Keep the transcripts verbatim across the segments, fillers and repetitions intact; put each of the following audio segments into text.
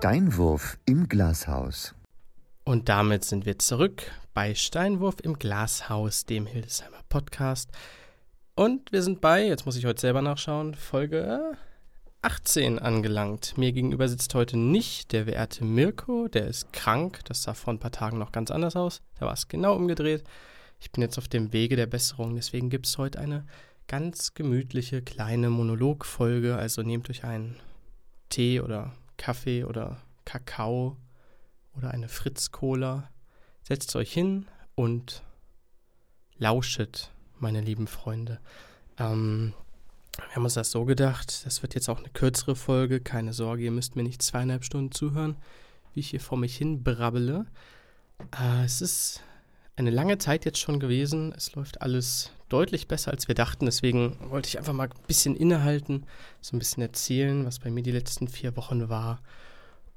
Steinwurf im Glashaus. Und damit sind wir zurück bei Steinwurf im Glashaus, dem Hildesheimer Podcast. Und wir sind bei, jetzt muss ich heute selber nachschauen, Folge achtzehn angelangt. Mir gegenüber sitzt heute nicht der verehrte Mirko, der ist krank. Das sah vor ein paar Tagen noch ganz anders aus. Da war es genau umgedreht. Ich bin jetzt auf dem Wege der Besserung, deswegen gibt es heute eine ganz gemütliche kleine Monologfolge. Also nehmt euch einen Tee oder Kaffee oder Kakao oder eine Fritz-Cola. Setzt euch hin und lauschet, meine lieben Freunde. Ähm, wir haben uns das so gedacht, das wird jetzt auch eine kürzere Folge. Keine Sorge, ihr müsst mir nicht zweieinhalb Stunden zuhören, wie ich hier vor mich hin brabbele. Äh, es ist eine lange Zeit jetzt schon gewesen. Es läuft alles deutlich besser, als wir dachten. Deswegen wollte ich einfach mal ein bisschen innehalten, so ein bisschen erzählen, was bei mir die letzten vier Wochen war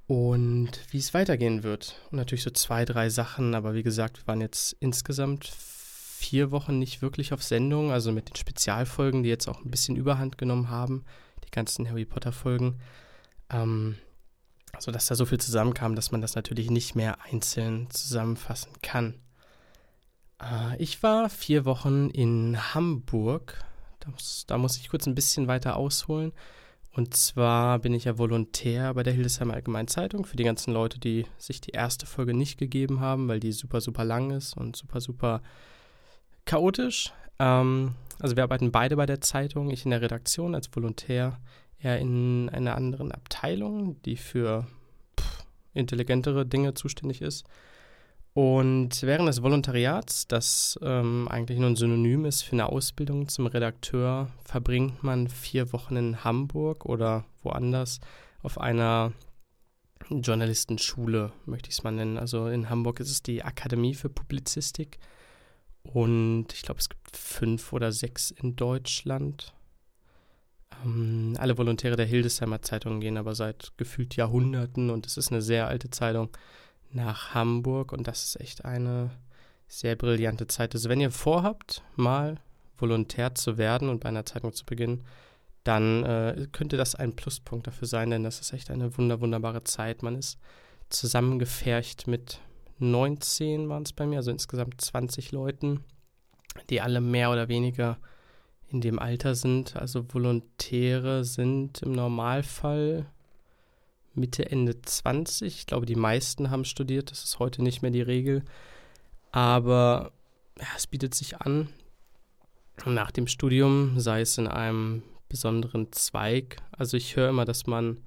und wie es weitergehen wird. Und natürlich so zwei, drei Sachen. Aber wie gesagt, wir waren jetzt insgesamt vier Wochen nicht wirklich auf Sendung. Also mit den Spezialfolgen, die jetzt auch ein bisschen Überhand genommen haben. Die ganzen Harry Potter-Folgen. Ähm, also dass da so viel zusammenkam, dass man das natürlich nicht mehr einzeln zusammenfassen kann. Ich war vier Wochen in Hamburg, da muss, da muss ich kurz ein bisschen weiter ausholen, und zwar bin ich ja Volontär bei der Hildesheimer Allgemeinen Zeitung, für die ganzen Leute, die sich die erste Folge nicht gegeben haben, weil die super, super lang ist und super, super chaotisch. Ähm, also wir arbeiten beide bei der Zeitung, ich in der Redaktion als Volontär, eher in einer anderen Abteilung, die für pff, intelligentere Dinge zuständig ist. Und während des Volontariats, das ähm, eigentlich nur ein Synonym ist für eine Ausbildung zum Redakteur, verbringt man vier Wochen in Hamburg oder woanders auf einer Journalistenschule, möchte ich es mal nennen. Also in Hamburg ist es die Akademie für Publizistik und ich glaube, es gibt fünf oder sechs in Deutschland. Ähm, alle Volontäre der Hildesheimer Zeitung gehen aber seit gefühlt Jahrhunderten, und es ist eine sehr alte Zeitung, nach Hamburg, und das ist echt eine sehr brillante Zeit. Also wenn ihr vorhabt, mal Volontär zu werden und bei einer Zeitung zu beginnen, dann äh, könnte das ein Pluspunkt dafür sein, denn das ist echt eine wunder, wunderbare Zeit. Man ist zusammengepfercht mit neunzehn waren es bei mir, also insgesamt zwanzig Leuten, die alle mehr oder weniger in dem Alter sind. Also Volontäre sind im Normalfall Mitte, Ende zwanzig. Ich glaube, die meisten haben studiert. Das ist heute nicht mehr die Regel. Aber ja, es bietet sich an, nach dem Studium, sei es in einem besonderen Zweig. Also ich höre immer, dass man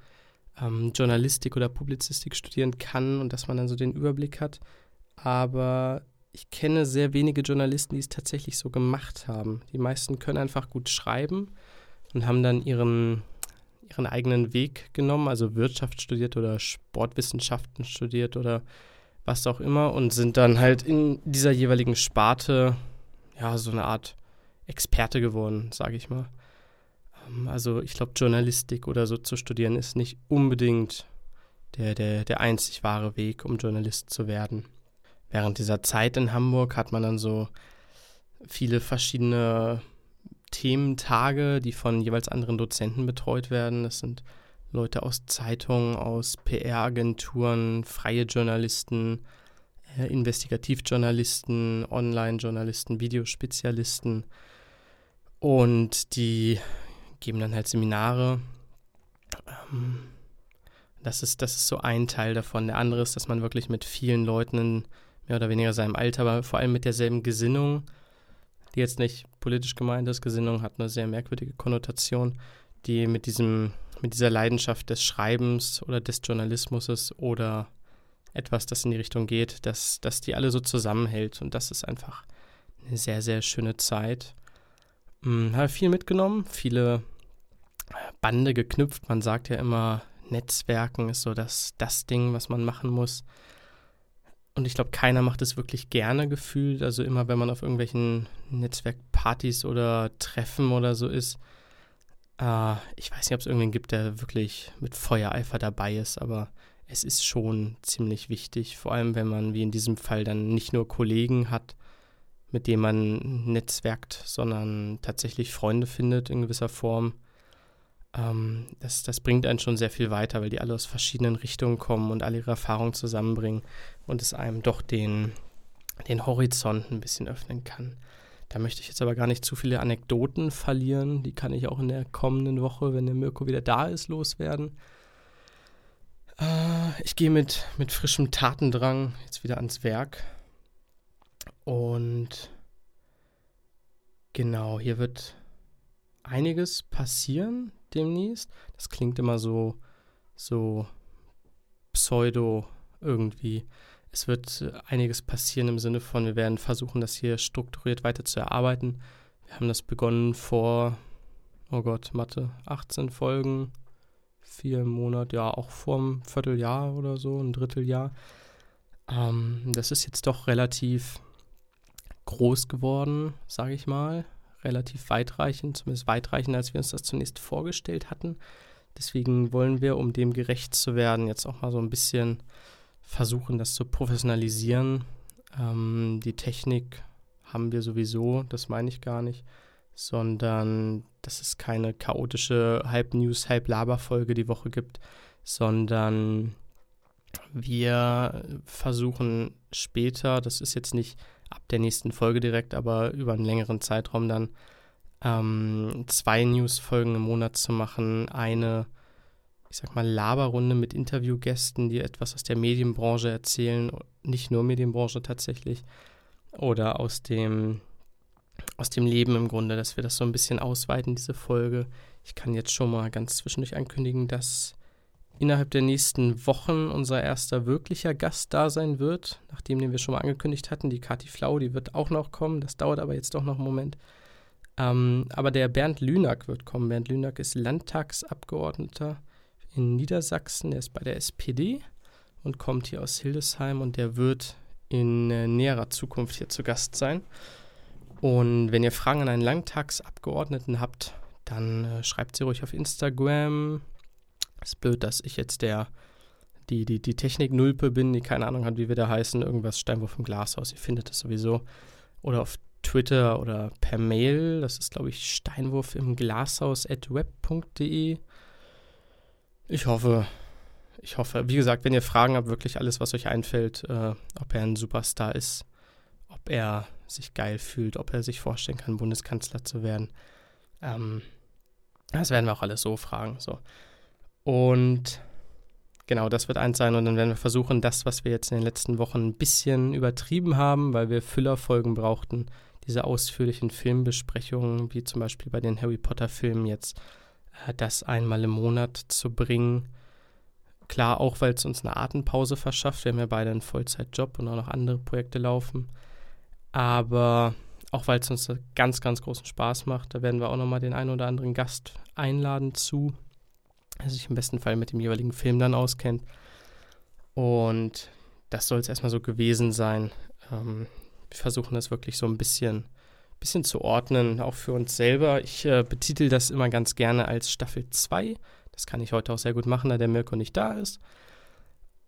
ähm, Journalistik oder Publizistik studieren kann und dass man dann so den Überblick hat. Aber ich kenne sehr wenige Journalisten, die es tatsächlich so gemacht haben. Die meisten können einfach gut schreiben und haben dann ihren... ihren eigenen Weg genommen, also Wirtschaft studiert oder Sportwissenschaften studiert oder was auch immer, und sind dann halt in dieser jeweiligen Sparte ja so eine Art Experte geworden, sage ich mal. Also ich glaube, Journalistik oder so zu studieren ist nicht unbedingt der, der, der einzig wahre Weg, um Journalist zu werden. Während dieser Zeit in Hamburg hat man dann so viele verschiedene Thementage, die von jeweils anderen Dozenten betreut werden. Das sind Leute aus Zeitungen, aus P R-Agenturen, freie Journalisten, äh, Investigativjournalisten, Online-Journalisten, Videospezialisten, und die geben dann halt Seminare. Ähm, das ist, das ist so ein Teil davon. Der andere ist, dass man wirklich mit vielen Leuten in mehr oder weniger seinem Alter, aber vor allem mit derselben Gesinnung, die jetzt nicht politisch gemeint ist, Gesinnung hat eine sehr merkwürdige Konnotation, die mit diesem, mit dieser Leidenschaft des Schreibens oder des Journalismus oder etwas, das in die Richtung geht, dass, dass die alle so zusammenhält, und das ist einfach eine sehr, sehr schöne Zeit. Hm, habe viel mitgenommen, viele Bande geknüpft, man sagt ja immer, Netzwerken ist so das, das Ding, was man machen muss. Und ich glaube, keiner macht es wirklich gerne gefühlt. Also immer, wenn man auf irgendwelchen Netzwerkpartys oder Treffen oder so ist. Äh, ich weiß nicht, ob es irgendwen gibt, der wirklich mit Feuereifer dabei ist. Aber es ist schon ziemlich wichtig. Vor allem, wenn man, wie in diesem Fall, dann nicht nur Kollegen hat, mit denen man netzwerkt, sondern tatsächlich Freunde findet in gewisser Form. ähm, das, das bringt einen schon sehr viel weiter, weil die alle aus verschiedenen Richtungen kommen und alle ihre Erfahrungen zusammenbringen und es einem doch den, den Horizont ein bisschen öffnen kann. Da möchte ich jetzt aber gar nicht zu viele Anekdoten verlieren. Die kann ich auch in der kommenden Woche, wenn der Mirko wieder da ist, loswerden. Äh, ich gehe mit, mit frischem Tatendrang jetzt wieder ans Werk. Und genau, hier wird einiges passieren demnächst. Das klingt immer so, so pseudo irgendwie. Es wird einiges passieren im Sinne von, wir werden versuchen, das hier strukturiert weiter zu erarbeiten. Wir haben das begonnen vor, oh Gott, Mathe, achtzehn Folgen, vier im Monat, ja, auch vor einem Vierteljahr oder so, ein Dritteljahr. Ähm, das ist jetzt doch relativ groß geworden, sage ich mal, relativ weitreichend, zumindest weitreichender, als wir uns das zunächst vorgestellt hatten. Deswegen wollen wir, um dem gerecht zu werden, jetzt auch mal so ein bisschen versuchen, das zu professionalisieren. Ähm, die Technik haben wir sowieso, das meine ich gar nicht, sondern dass es keine chaotische Halb-News-, Halb-Laber-Folge die Woche gibt, sondern wir versuchen später, das ist jetzt nicht ab der nächsten Folge direkt, aber über einen längeren Zeitraum dann ähm, zwei News-Folgen im Monat zu machen, eine, ich sag mal, Laberrunde mit Interviewgästen, die etwas aus der Medienbranche erzählen, nicht nur Medienbranche tatsächlich, oder aus dem, aus dem Leben im Grunde, dass wir das so ein bisschen ausweiten, diese Folge. Ich kann jetzt schon mal ganz zwischendurch ankündigen, dass innerhalb der nächsten Wochen unser erster wirklicher Gast da sein wird, nachdem den wir schon mal angekündigt hatten, die Kathi Flau, die wird auch noch kommen, das dauert aber jetzt doch noch einen Moment. Ähm, aber der Bernd Lünack wird kommen. Bernd Lünack ist Landtagsabgeordneter in Niedersachsen, der ist bei der S P D und kommt hier aus Hildesheim und der wird in äh, näherer Zukunft hier zu Gast sein. Und wenn ihr Fragen an einen Landtagsabgeordneten habt, dann äh, schreibt sie ruhig auf Instagram. Ist blöd, dass ich jetzt der die, die, die Technik-Nulpe bin, die keine Ahnung hat, wie wir da heißen, irgendwas Steinwurf im Glashaus, ihr findet das sowieso. Oder auf Twitter oder per Mail, das ist, glaube ich, Steinwurf im Glashaus at web punkt de. Ich hoffe, ich hoffe, wie gesagt, wenn ihr Fragen habt, wirklich alles, was euch einfällt, äh, ob er ein Superstar ist, ob er sich geil fühlt, ob er sich vorstellen kann, Bundeskanzler zu werden, ähm, das werden wir auch alles so fragen, so. Und genau, das wird eins sein und dann werden wir versuchen, das, was wir jetzt in den letzten Wochen ein bisschen übertrieben haben, weil wir Füllerfolgen brauchten, diese ausführlichen Filmbesprechungen, wie zum Beispiel bei den Harry Potter Filmen jetzt, das einmal im Monat zu bringen. Klar, auch weil es uns eine Atempause verschafft. Wir haben ja beide einen Vollzeitjob und auch noch andere Projekte laufen. Aber auch weil es uns ganz, ganz großen Spaß macht. Da werden wir auch nochmal den einen oder anderen Gast einladen zu, der sich im besten Fall mit dem jeweiligen Film dann auskennt. Und das soll es erstmal so gewesen sein. Ähm, wir versuchen das wirklich so ein bisschen bisschen zu ordnen, auch für uns selber. Ich äh, betitel das immer ganz gerne als Staffel zwei. Das kann ich heute auch sehr gut machen, da der Mirko nicht da ist.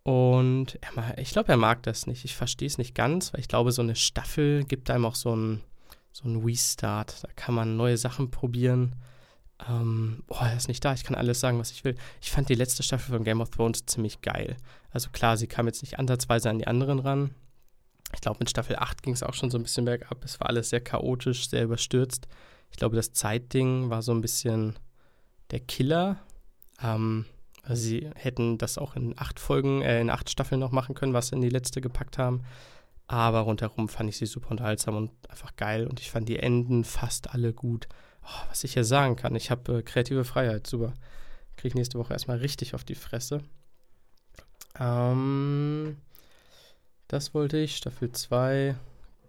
Und er, ich glaube, er mag das nicht. Ich verstehe es nicht ganz, weil ich glaube, so eine Staffel gibt einem auch so einen so einen Restart. Da kann man neue Sachen probieren. Ähm, oh, er ist nicht da. Ich kann alles sagen, was ich will. Ich fand die letzte Staffel von Game of Thrones ziemlich geil. Also klar, sie kam jetzt nicht ansatzweise an die anderen ran. Ich glaube, mit Staffel acht ging es auch schon so ein bisschen bergab. Es war alles sehr chaotisch, sehr überstürzt. Ich glaube, das Zeitding war so ein bisschen der Killer. Ähm, also sie hätten das auch in acht Folgen, äh, in acht Staffeln noch machen können, was sie in die letzte gepackt haben. Aber rundherum fand ich sie super unterhaltsam und einfach geil. Und ich fand die Enden fast alle gut. Oh, was ich hier sagen kann, ich habe äh, kreative Freiheit, super. Kriege ich nächste Woche erstmal richtig auf die Fresse. Ähm... Das wollte ich, Staffel zwei.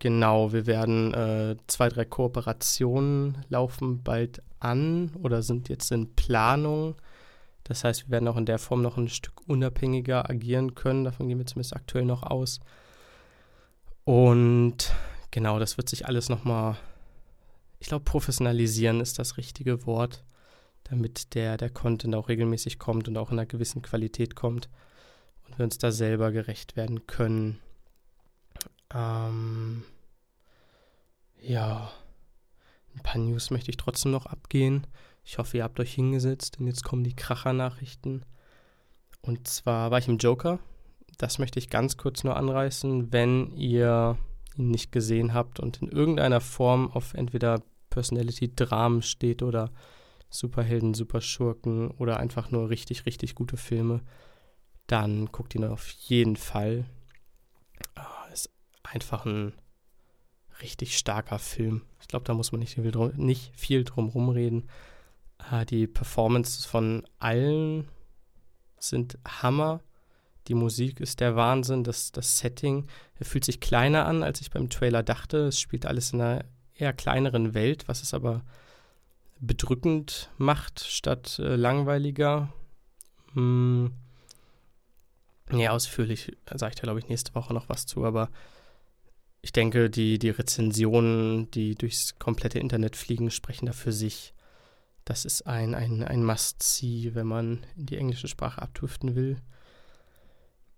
Genau, wir werden äh, zwei, drei Kooperationen laufen bald an oder sind jetzt in Planung. Das heißt, wir werden auch in der Form noch ein Stück unabhängiger agieren können. Davon gehen wir zumindest aktuell noch aus. Und genau, das wird sich alles nochmal, ich glaube, professionalisieren ist das richtige Wort, damit der, der Content auch regelmäßig kommt und auch in einer gewissen Qualität kommt und wir uns da selber gerecht werden können. Ähm, ja, ein paar News möchte ich trotzdem noch abgehen. Ich hoffe, ihr habt euch hingesetzt, denn jetzt kommen die Kracher-Nachrichten. Und zwar war ich im Joker. Das möchte ich ganz kurz nur anreißen. Wenn ihr ihn nicht gesehen habt und in irgendeiner Form auf entweder Personality-Dramen steht oder Superhelden, Superschurken oder einfach nur richtig, richtig gute Filme, dann guckt ihn auf jeden Fall. Ist einfach ein richtig starker Film. Ich glaube, da muss man nicht viel drum, nicht viel drum rumreden. Die Performances von allen sind Hammer. Die Musik ist der Wahnsinn, das, das Setting. Er fühlt sich kleiner an, als ich beim Trailer dachte. Es spielt alles in einer eher kleineren Welt, was es aber bedrückend macht, statt äh, langweiliger. Hm. Nee, ausführlich sage ich da, glaube ich, nächste Woche noch was zu, aber ich denke, die, die Rezensionen, die durchs komplette Internet fliegen, sprechen da für sich. Das ist ein, ein, ein Must-See, wenn man in die englische Sprache abdriften will.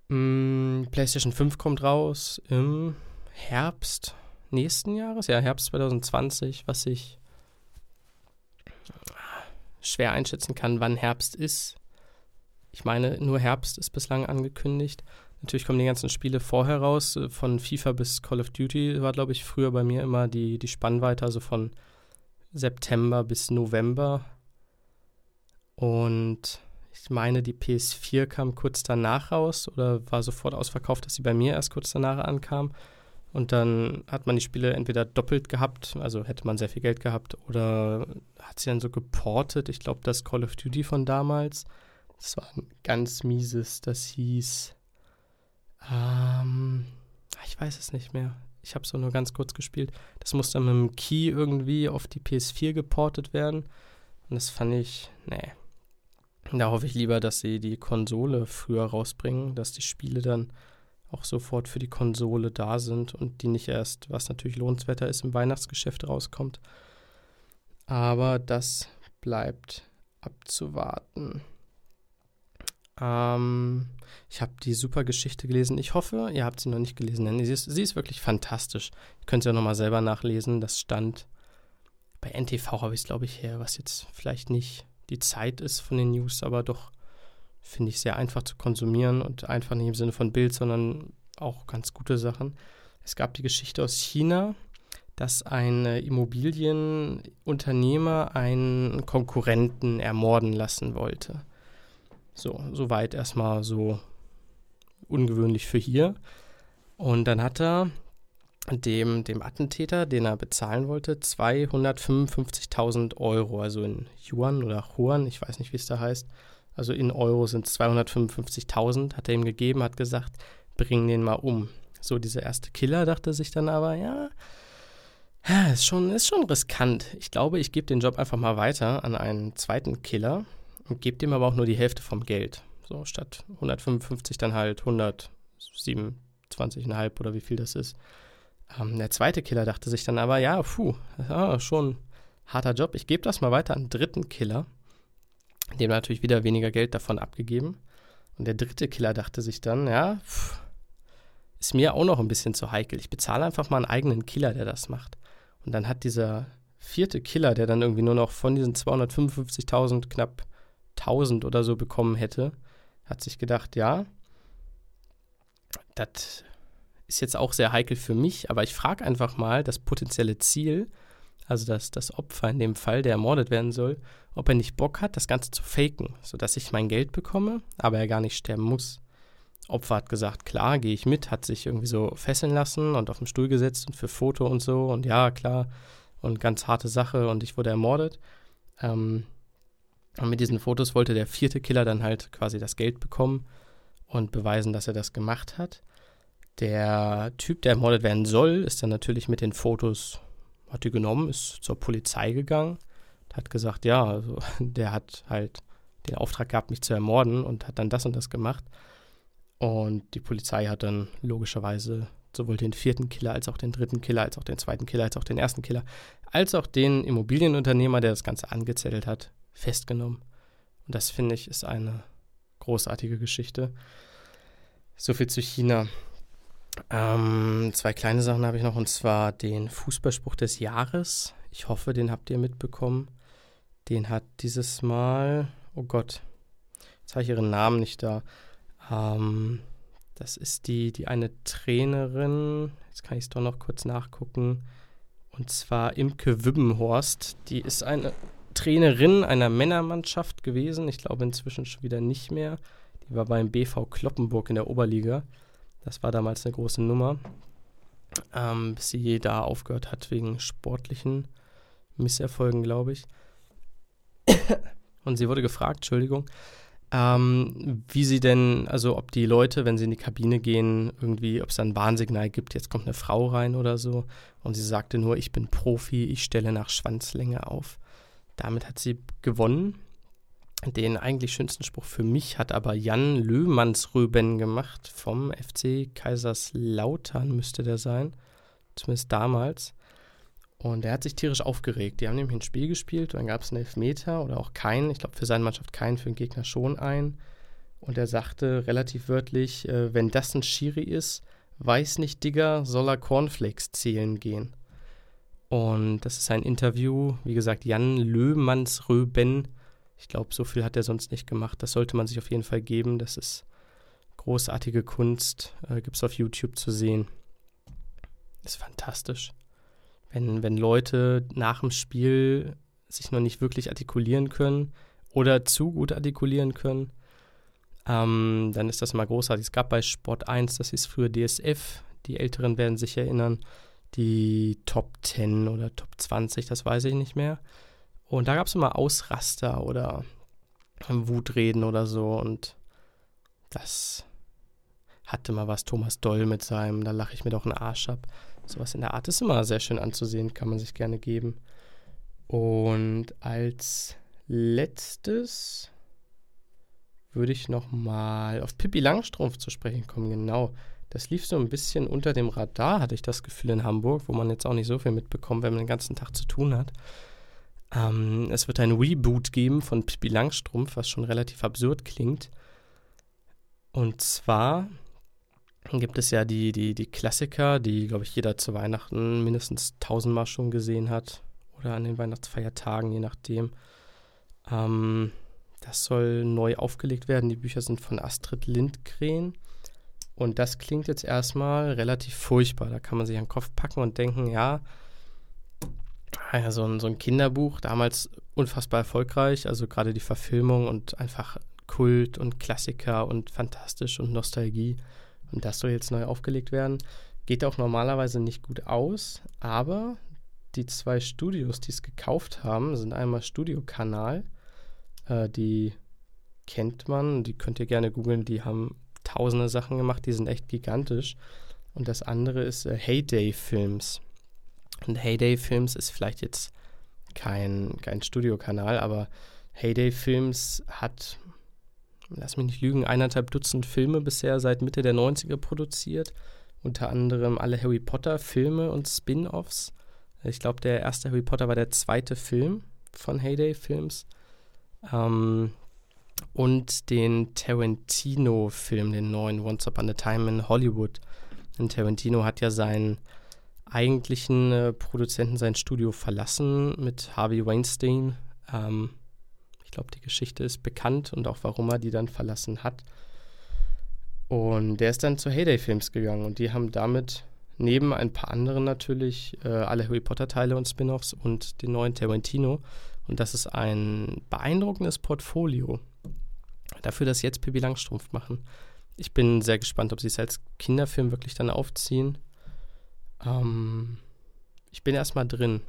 Mm, PlayStation fünf kommt raus im Herbst nächsten Jahres, ja, Herbst zwanzig zwanzig, was ich schwer einschätzen kann, wann Herbst ist. Ich meine, nur Herbst ist bislang angekündigt. Natürlich kommen die ganzen Spiele vorher raus, von FIFA bis Call of Duty war, glaube ich, früher bei mir immer die, die Spannweite, also von September bis November. Und ich meine, die P S vier kam kurz danach raus oder war sofort ausverkauft, dass sie bei mir erst kurz danach ankam. Und dann hat man die Spiele entweder doppelt gehabt, also hätte man sehr viel Geld gehabt, oder hat sie dann so geportet, ich glaube, das Call of Duty von damals. Das war ein ganz mieses, das hieß, ähm, ich weiß es nicht mehr. Ich habe es nur ganz kurz gespielt. Das musste mit dem Key irgendwie auf die P S vier geportet werden. Und das fand ich, nee. Da hoffe ich lieber, dass sie die Konsole früher rausbringen, dass die Spiele dann auch sofort für die Konsole da sind und die nicht erst, was natürlich lohnenswerter ist, im Weihnachtsgeschäft rauskommt. Aber das bleibt abzuwarten. Ähm, ich habe die super Geschichte gelesen. Ich hoffe, ihr habt sie noch nicht gelesen, denn sie ist, sie ist wirklich fantastisch. Ihr könnt sie auch nochmal selber nachlesen. Das stand bei N T V, habe ich es, glaube ich, her, was jetzt vielleicht nicht die Zeit ist von den News, aber doch, finde ich, sehr einfach zu konsumieren und einfach nicht im Sinne von Bild, sondern auch ganz gute Sachen. Es gab die Geschichte aus China, dass ein Immobilienunternehmer einen Konkurrenten ermorden lassen wollte. So, soweit erstmal so ungewöhnlich für hier. Und dann hat er dem, dem Attentäter, den er bezahlen wollte, zweihundertfünfundfünfzigtausend Euro, also in Yuan oder Yuan, ich weiß nicht, wie es da heißt, also in Euro sind es zweihundertfünfundfünfzigtausend, hat er ihm gegeben, hat gesagt, bring den mal um. So, dieser erste Killer dachte sich dann aber, ja, ist schon, ist schon riskant. Ich glaube, ich gebe den Job einfach mal weiter an einen zweiten Killer und gebe dem aber auch nur die Hälfte vom Geld. So, statt hundertfünfundfünfzig dann halt hundertsiebenundzwanzig Komma fünf oder wie viel das ist. Ähm, der zweite Killer dachte sich dann aber, ja, puh, ja, schon harter Job. Ich gebe das mal weiter an einen dritten Killer. Dem natürlich wieder weniger Geld davon abgegeben. Und der dritte Killer dachte sich dann, ja, pff, ist mir auch noch ein bisschen zu heikel. Ich bezahle einfach mal einen eigenen Killer, der das macht. Und dann hat dieser vierte Killer, der dann irgendwie nur noch von diesen zweihundertfünfundfünfzigtausend knapp tausend oder so bekommen hätte, hat sich gedacht, ja, das ist jetzt auch sehr heikel für mich, aber ich frage einfach mal das potenzielle Ziel, also das, das Opfer in dem Fall, der ermordet werden soll, ob er nicht Bock hat, das Ganze zu faken, sodass ich mein Geld bekomme, aber er gar nicht sterben muss. Opfer hat gesagt, klar, gehe ich mit, hat sich irgendwie so fesseln lassen und auf den Stuhl gesetzt und für Foto und so und ja, klar, und ganz harte Sache und ich wurde ermordet. Ähm, Und mit diesen Fotos wollte der vierte Killer dann halt quasi das Geld bekommen und beweisen, dass er das gemacht hat. Der Typ, der ermordet werden soll, ist dann natürlich mit den Fotos, hat die genommen, ist zur Polizei gegangen und hat gesagt, ja, also, der hat halt den Auftrag gehabt, mich zu ermorden und hat dann das und das gemacht. Und die Polizei hat dann logischerweise sowohl den vierten Killer als auch den dritten Killer, als auch den zweiten Killer, als auch den ersten Killer, als auch den Immobilienunternehmer, der das Ganze angezettelt hat, festgenommen. Und das, finde ich, ist eine großartige Geschichte. So viel zu China. Ähm, zwei kleine Sachen habe ich noch, und zwar den Fußballspruch des Jahres. Ich hoffe, den habt ihr mitbekommen. Den hat dieses Mal, oh Gott, jetzt habe ich ihren Namen nicht da. Ähm, das ist die, die eine Trainerin, jetzt kann ich es doch noch kurz nachgucken, und zwar Imke Wübbenhorst. Die ist eine Trainerin einer Männermannschaft gewesen, ich glaube inzwischen schon wieder nicht mehr. Die war beim B V Kloppenburg in der Oberliga. Das war damals eine große Nummer, ähm, bis sie da aufgehört hat wegen sportlichen Misserfolgen, glaube ich. Und sie wurde gefragt, Entschuldigung, ähm, wie sie denn, also ob die Leute, wenn sie in die Kabine gehen, irgendwie, ob es da ein Warnsignal gibt, jetzt kommt eine Frau rein oder so. Und sie sagte nur, ich bin Profi, ich stelle nach Schwanzlänge auf. Damit hat sie gewonnen. Den eigentlich schönsten Spruch für mich hat aber Jan Löhmannsröben gemacht, vom F C Kaiserslautern müsste der sein, zumindest damals. Und er hat sich tierisch aufgeregt. Die haben nämlich ein Spiel gespielt und dann gab es einen Elfmeter oder auch keinen. Ich glaube, für seine Mannschaft keinen, für den Gegner schon einen. Und er sagte relativ wörtlich, äh, wenn das ein Schiri ist, weiß nicht, Digger, soll er Cornflakes zählen gehen. Und das ist ein Interview, wie gesagt, Jan Löhmannsröben. Ich glaube, so viel hat er sonst nicht gemacht. Das sollte man sich auf jeden Fall geben. Das ist großartige Kunst. Äh, gibt es auf YouTube zu sehen. Ist fantastisch. Wenn, wenn Leute nach dem Spiel sich noch nicht wirklich artikulieren können oder zu gut artikulieren können, ähm, dann ist das mal großartig. Es gab bei Sport eins, das hieß früher D S F, die Älteren werden sich erinnern, die Top zehn oder Top zwanzig, das weiß ich nicht mehr. Und da gab es immer Ausraster oder Wutreden oder so und das hatte mal was Thomas Doll mit seinem, da lache ich mir doch einen Arsch ab. Sowas in der Art ist immer sehr schön anzusehen, kann man sich gerne geben. Und als letztes würde ich nochmal auf Pippi Langstrumpf zu sprechen kommen, genau. Das lief so ein bisschen unter dem Radar, hatte ich das Gefühl, in Hamburg, wo man jetzt auch nicht so viel mitbekommt, wenn man den ganzen Tag zu tun hat. Ähm, es wird ein Reboot geben von Pippi Langstrumpf, was schon relativ absurd klingt. Und zwar gibt es ja die, die, die Klassiker, die, glaube ich, jeder zu Weihnachten mindestens tausendmal schon gesehen hat oder an den Weihnachtsfeiertagen, je nachdem. Ähm, das soll neu aufgelegt werden. Die Bücher sind von Astrid Lindgren und das klingt jetzt erstmal relativ furchtbar. Da kann man sich an den Kopf packen und denken, ja, so ein, so ein Kinderbuch, damals unfassbar erfolgreich, also gerade die Verfilmung und einfach Kult und Klassiker und fantastisch und Nostalgie. Und das soll jetzt neu aufgelegt werden. Geht auch normalerweise nicht gut aus, aber die zwei Studios, die es gekauft haben, sind einmal Studio Kanal. Äh, die kennt man, die könnt ihr gerne googeln. Die haben tausende Sachen gemacht, die sind echt gigantisch. Und das andere ist äh, Heyday Films. Und Heyday Films ist vielleicht jetzt kein, kein Studio-Kanal, aber Heyday Films hat... Lass mich nicht lügen, eineinhalb Dutzend Filme bisher seit Mitte der neunziger produziert. Unter anderem alle Harry Potter-Filme und Spin-Offs. Ich glaube, der erste Harry Potter war der zweite Film von Heyday Films. Ähm, und den Tarantino-Film, den neuen Once Upon a Time in Hollywood. Und Tarantino hat ja seinen eigentlichen äh, Produzenten, sein Studio verlassen mit Harvey Weinstein. Ähm, Ich glaube, die Geschichte ist bekannt und auch warum er die dann verlassen hat. Und der ist dann zu Heyday Films gegangen und die haben damit neben ein paar anderen natürlich äh, alle Harry Potter Teile und Spin-Offs und den neuen Tarantino. Und das ist ein beeindruckendes Portfolio dafür, dass sie jetzt Pippi Langstrumpf machen. Ich bin sehr gespannt, ob sie es als Kinderfilm wirklich dann aufziehen. Ähm, ich bin erstmal drin.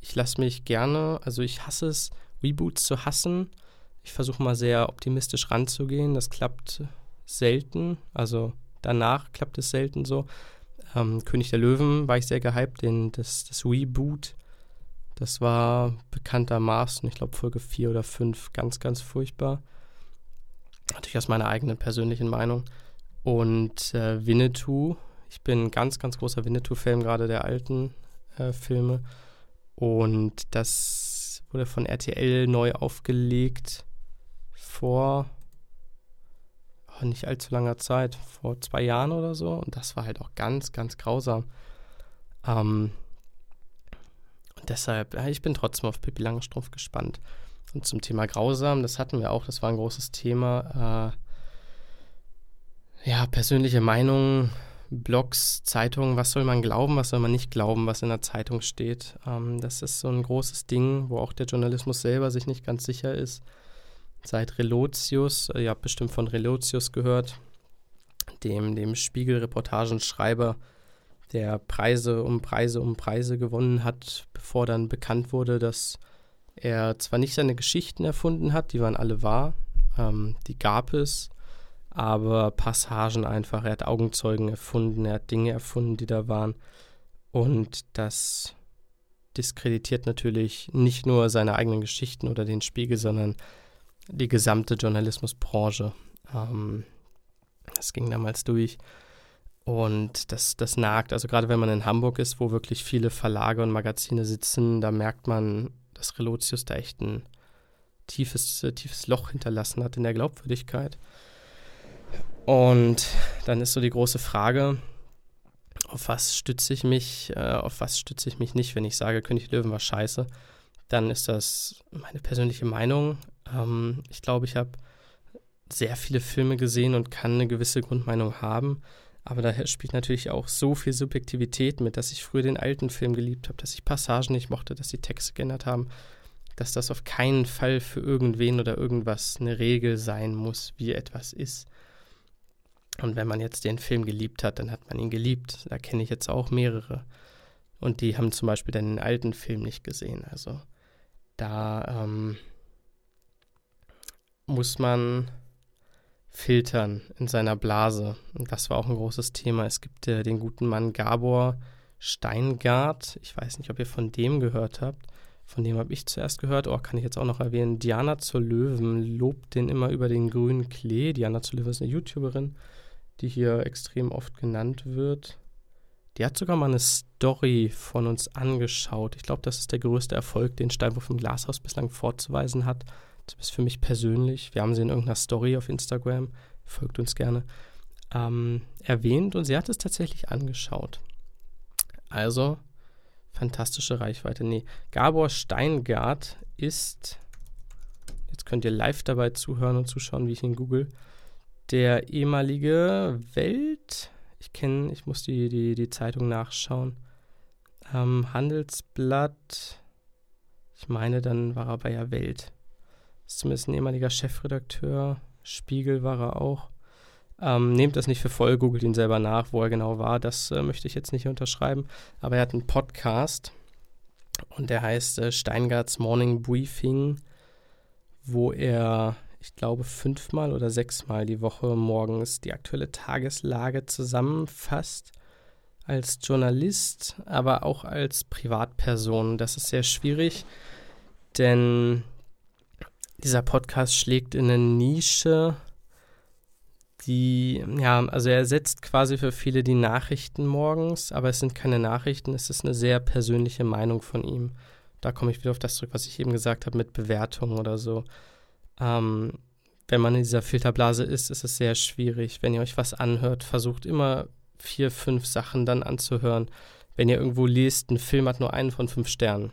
Ich lasse mich gerne, also ich hasse es, Reboots zu hassen. Ich versuche mal sehr optimistisch ranzugehen. Das klappt selten. Also danach klappt es selten so. Ähm, König der Löwen war ich sehr gehypt. Den, das, das Reboot, das war bekanntermaßen, ich glaube Folge vier oder fünf, ganz, ganz furchtbar. Natürlich aus meiner eigenen persönlichen Meinung. Und äh, Winnetou. Ich bin ein ganz, ganz großer Winnetou-Fan, gerade der alten äh, Filme. Und das wurde von R T L neu aufgelegt vor oh, nicht allzu langer Zeit, vor zwei Jahren oder so. Und das war halt auch ganz, ganz grausam. Ähm, Und deshalb, ja, ich bin trotzdem auf Pippi Langstrumpf gespannt. Und zum Thema grausam, das hatten wir auch, das war ein großes Thema. Äh, ja, persönliche Meinungen, Blogs, Zeitungen, was soll man glauben, was soll man nicht glauben, was in der Zeitung steht. Ähm, das ist so ein großes Ding, wo auch der Journalismus selber sich nicht ganz sicher ist. Seit Relotius, ihr habt bestimmt von Relotius gehört, dem, dem Spiegel-Reportagenschreiber, der Preise um Preise um Preise gewonnen hat, bevor dann bekannt wurde, dass er zwar nicht seine Geschichten erfunden hat, die waren alle wahr, ähm, die gab es, aber Passagen einfach, er hat Augenzeugen erfunden, er hat Dinge erfunden, die da waren, und das diskreditiert natürlich nicht nur seine eigenen Geschichten oder den Spiegel, sondern die gesamte Journalismusbranche. Ähm, das ging damals durch. Und das, das nagt, also gerade wenn man in Hamburg ist, wo wirklich viele Verlage und Magazine sitzen, da merkt man, dass Relotius da echt ein tiefes, äh, tiefes Loch hinterlassen hat in der Glaubwürdigkeit. Und dann ist so die große Frage, auf was stütze ich mich, äh, auf was stütze ich mich nicht, wenn ich sage, König Löwen war scheiße, dann ist das meine persönliche Meinung. Ähm, ich glaube, ich habe sehr viele Filme gesehen und kann eine gewisse Grundmeinung haben. Aber daher spielt natürlich auch so viel Subjektivität mit, dass ich früher den alten Film geliebt habe, dass ich Passagen nicht mochte, dass die Texte geändert haben, dass das auf keinen Fall für irgendwen oder irgendwas eine Regel sein muss, wie etwas ist. Und wenn man jetzt den Film geliebt hat, dann hat man ihn geliebt. Da kenne ich jetzt auch mehrere. Und die haben zum Beispiel dann den alten Film nicht gesehen. Also da ähm, muss man filtern in seiner Blase. Und das war auch ein großes Thema. Es gibt äh, den guten Mann Gabor Steingart. Ich weiß nicht, ob ihr von dem gehört habt. Von dem habe ich zuerst gehört. Oh, kann ich jetzt auch noch erwähnen. Diana zur Löwen lobt den immer über den grünen Klee. Diana zur Löwen ist eine YouTuberin, die hier extrem oft genannt wird. Die hat sogar mal eine Story von uns angeschaut. Ich glaube, das ist der größte Erfolg, den Steinwurf im Glashaus bislang vorzuweisen hat. Das ist für mich persönlich, wir haben sie in irgendeiner Story auf Instagram, folgt uns gerne, ähm, erwähnt, und sie hat es tatsächlich angeschaut. Also, fantastische Reichweite. Nee, Gabor Steingart ist, jetzt könnt ihr live dabei zuhören und zuschauen, wie ich ihn google, der ehemalige Welt, ich kenne, ich muss die, die, die Zeitung nachschauen, ähm, Handelsblatt, ich meine, dann war er bei der Welt. Zumindest ein ehemaliger Chefredakteur, Spiegel war er auch. Ähm, nehmt das nicht für voll, googelt ihn selber nach, wo er genau war, das äh, möchte ich jetzt nicht unterschreiben. Aber er hat einen Podcast und der heißt äh, Steingarts Morning Briefing, wo er, ich glaube, fünfmal oder sechsmal die Woche morgens die aktuelle Tageslage zusammenfasst. Als Journalist, aber auch als Privatperson. Das ist sehr schwierig, denn dieser Podcast schlägt in eine Nische, die, ja, also er ersetzt quasi für viele die Nachrichten morgens, aber es sind keine Nachrichten, es ist eine sehr persönliche Meinung von ihm. Da komme ich wieder auf das zurück, was ich eben gesagt habe mit Bewertungen oder so. Ähm, wenn man in dieser Filterblase ist, ist es sehr schwierig. Wenn ihr euch was anhört, versucht immer vier, fünf Sachen dann anzuhören. Wenn ihr irgendwo lest, ein Film hat nur einen von fünf Sternen.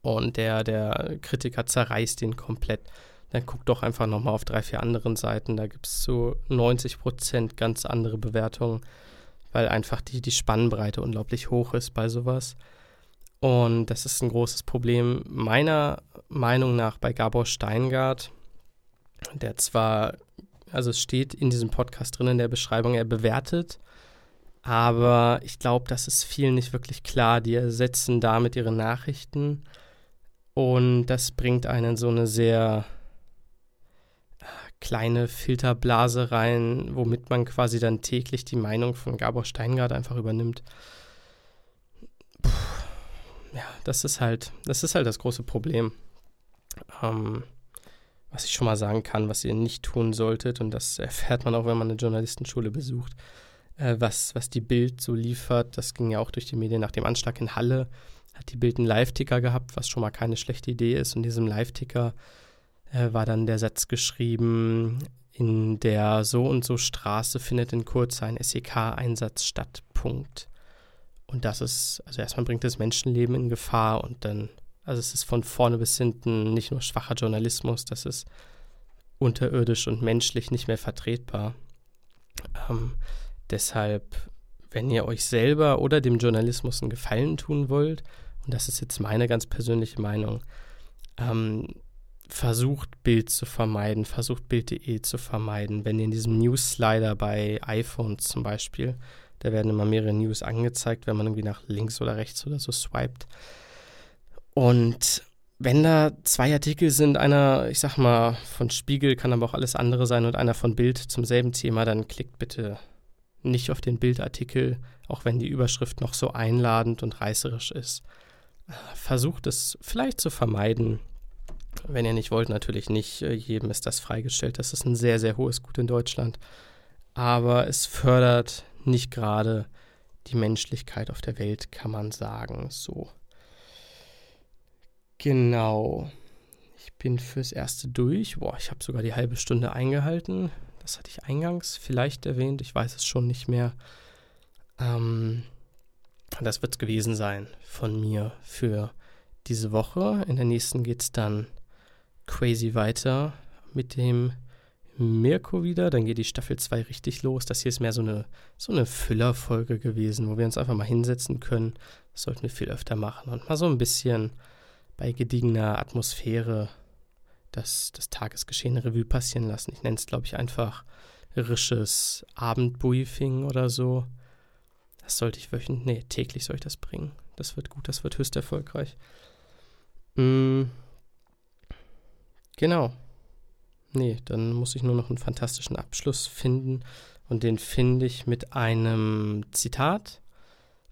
Und der, der Kritiker zerreißt den komplett. Dann guckt doch einfach nochmal auf drei, vier anderen Seiten. Da gibt es zu so neunzig Prozent ganz andere Bewertungen, weil einfach die, die Spannbreite unglaublich hoch ist bei sowas. Und das ist ein großes Problem meiner Meinung nach bei Gabor Steingart, der zwar, also es steht in diesem Podcast drin in der Beschreibung, er bewertet, aber ich glaube, das ist vielen nicht wirklich klar. Die ersetzen damit ihre Nachrichten. Und das bringt einen so eine sehr kleine Filterblase rein, womit man quasi dann täglich die Meinung von Gabor Steingart einfach übernimmt. Puh, ja, das ist halt, das ist halt das große Problem. Ähm, was ich schon mal sagen kann, was ihr nicht tun solltet, und das erfährt man auch, wenn man eine Journalistenschule besucht, äh, was, was die Bild so liefert, das ging ja auch durch die Medien nach dem Anschlag in Halle, hat die Bild einen Live-Ticker gehabt, was schon mal keine schlechte Idee ist. Und in diesem Live-Ticker äh, war dann der Satz geschrieben, in der so und so Straße findet in Kürze ein S E K-Einsatz statt, Punkt. Und das ist, also erstmal bringt das Menschenleben in Gefahr und dann, also es ist von vorne bis hinten nicht nur schwacher Journalismus, das ist unterirdisch und menschlich nicht mehr vertretbar. Ähm, deshalb, wenn ihr euch selber oder dem Journalismus einen Gefallen tun wollt, und das ist jetzt meine ganz persönliche Meinung, ähm, versucht Bild zu vermeiden, versucht Bild punkt de zu vermeiden. Wenn ihr in diesem News-Slider bei iPhones zum Beispiel, da werden immer mehrere News angezeigt, wenn man irgendwie nach links oder rechts oder so swiped. Und wenn da zwei Artikel sind, einer, ich sag mal, von Spiegel, kann aber auch alles andere sein, und einer von Bild zum selben Thema, dann klickt bitte nicht auf den Bildartikel, auch wenn die Überschrift noch so einladend und reißerisch ist. Versucht es vielleicht zu vermeiden. Wenn ihr nicht wollt, natürlich nicht. Jedem ist das freigestellt. Das ist ein sehr, sehr hohes Gut in Deutschland. Aber es fördert nicht gerade die Menschlichkeit auf der Welt, kann man sagen. So. Genau. Ich bin fürs Erste durch. Boah, ich habe sogar die halbe Stunde eingehalten. Das hatte ich eingangs vielleicht erwähnt. Ich weiß es schon nicht mehr. Ähm, das wird es gewesen sein von mir für diese Woche. In der nächsten geht es dann crazy weiter mit dem Mirko wieder. Dann geht die Staffel zwei richtig los. Das hier ist mehr so eine, so eine Füllerfolge gewesen, wo wir uns einfach mal hinsetzen können. Das sollten wir viel öfter machen. Und mal so ein bisschen bei gediegener Atmosphäre das, das Tagesgeschehen Revue passieren lassen. Ich nenne es, glaube ich, einfach risches Abendbriefing oder so. Das sollte ich wöchentlich, nee, täglich soll ich das bringen. Das wird gut, das wird höchst erfolgreich. Mm, genau. Nee, dann muss ich nur noch einen fantastischen Abschluss finden. Und den finde ich mit einem Zitat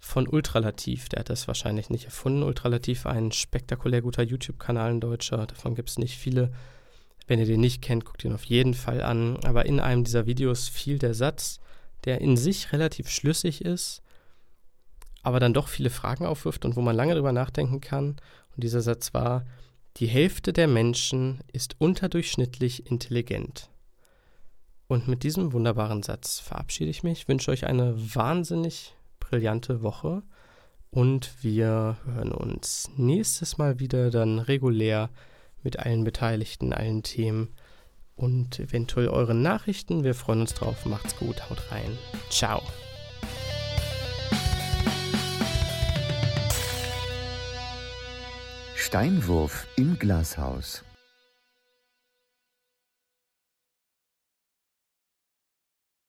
von Ultralativ. Der hat das wahrscheinlich nicht erfunden. Ultralativ, ein spektakulär guter YouTube-Kanal, ein deutscher. Davon gibt es nicht viele. Wenn ihr den nicht kennt, guckt ihn auf jeden Fall an. Aber in einem dieser Videos fiel der Satz, der in sich relativ schlüssig ist, aber dann doch viele Fragen aufwirft und wo man lange drüber nachdenken kann. Und dieser Satz war: Die Hälfte der Menschen ist unterdurchschnittlich intelligent. Und mit diesem wunderbaren Satz verabschiede ich mich, wünsche euch eine wahnsinnig brillante Woche und wir hören uns nächstes Mal wieder, dann regulär mit allen Beteiligten, allen Themen und eventuell euren Nachrichten. Wir freuen uns drauf. Macht's gut, haut rein. Ciao. Steinwurf im Glashaus.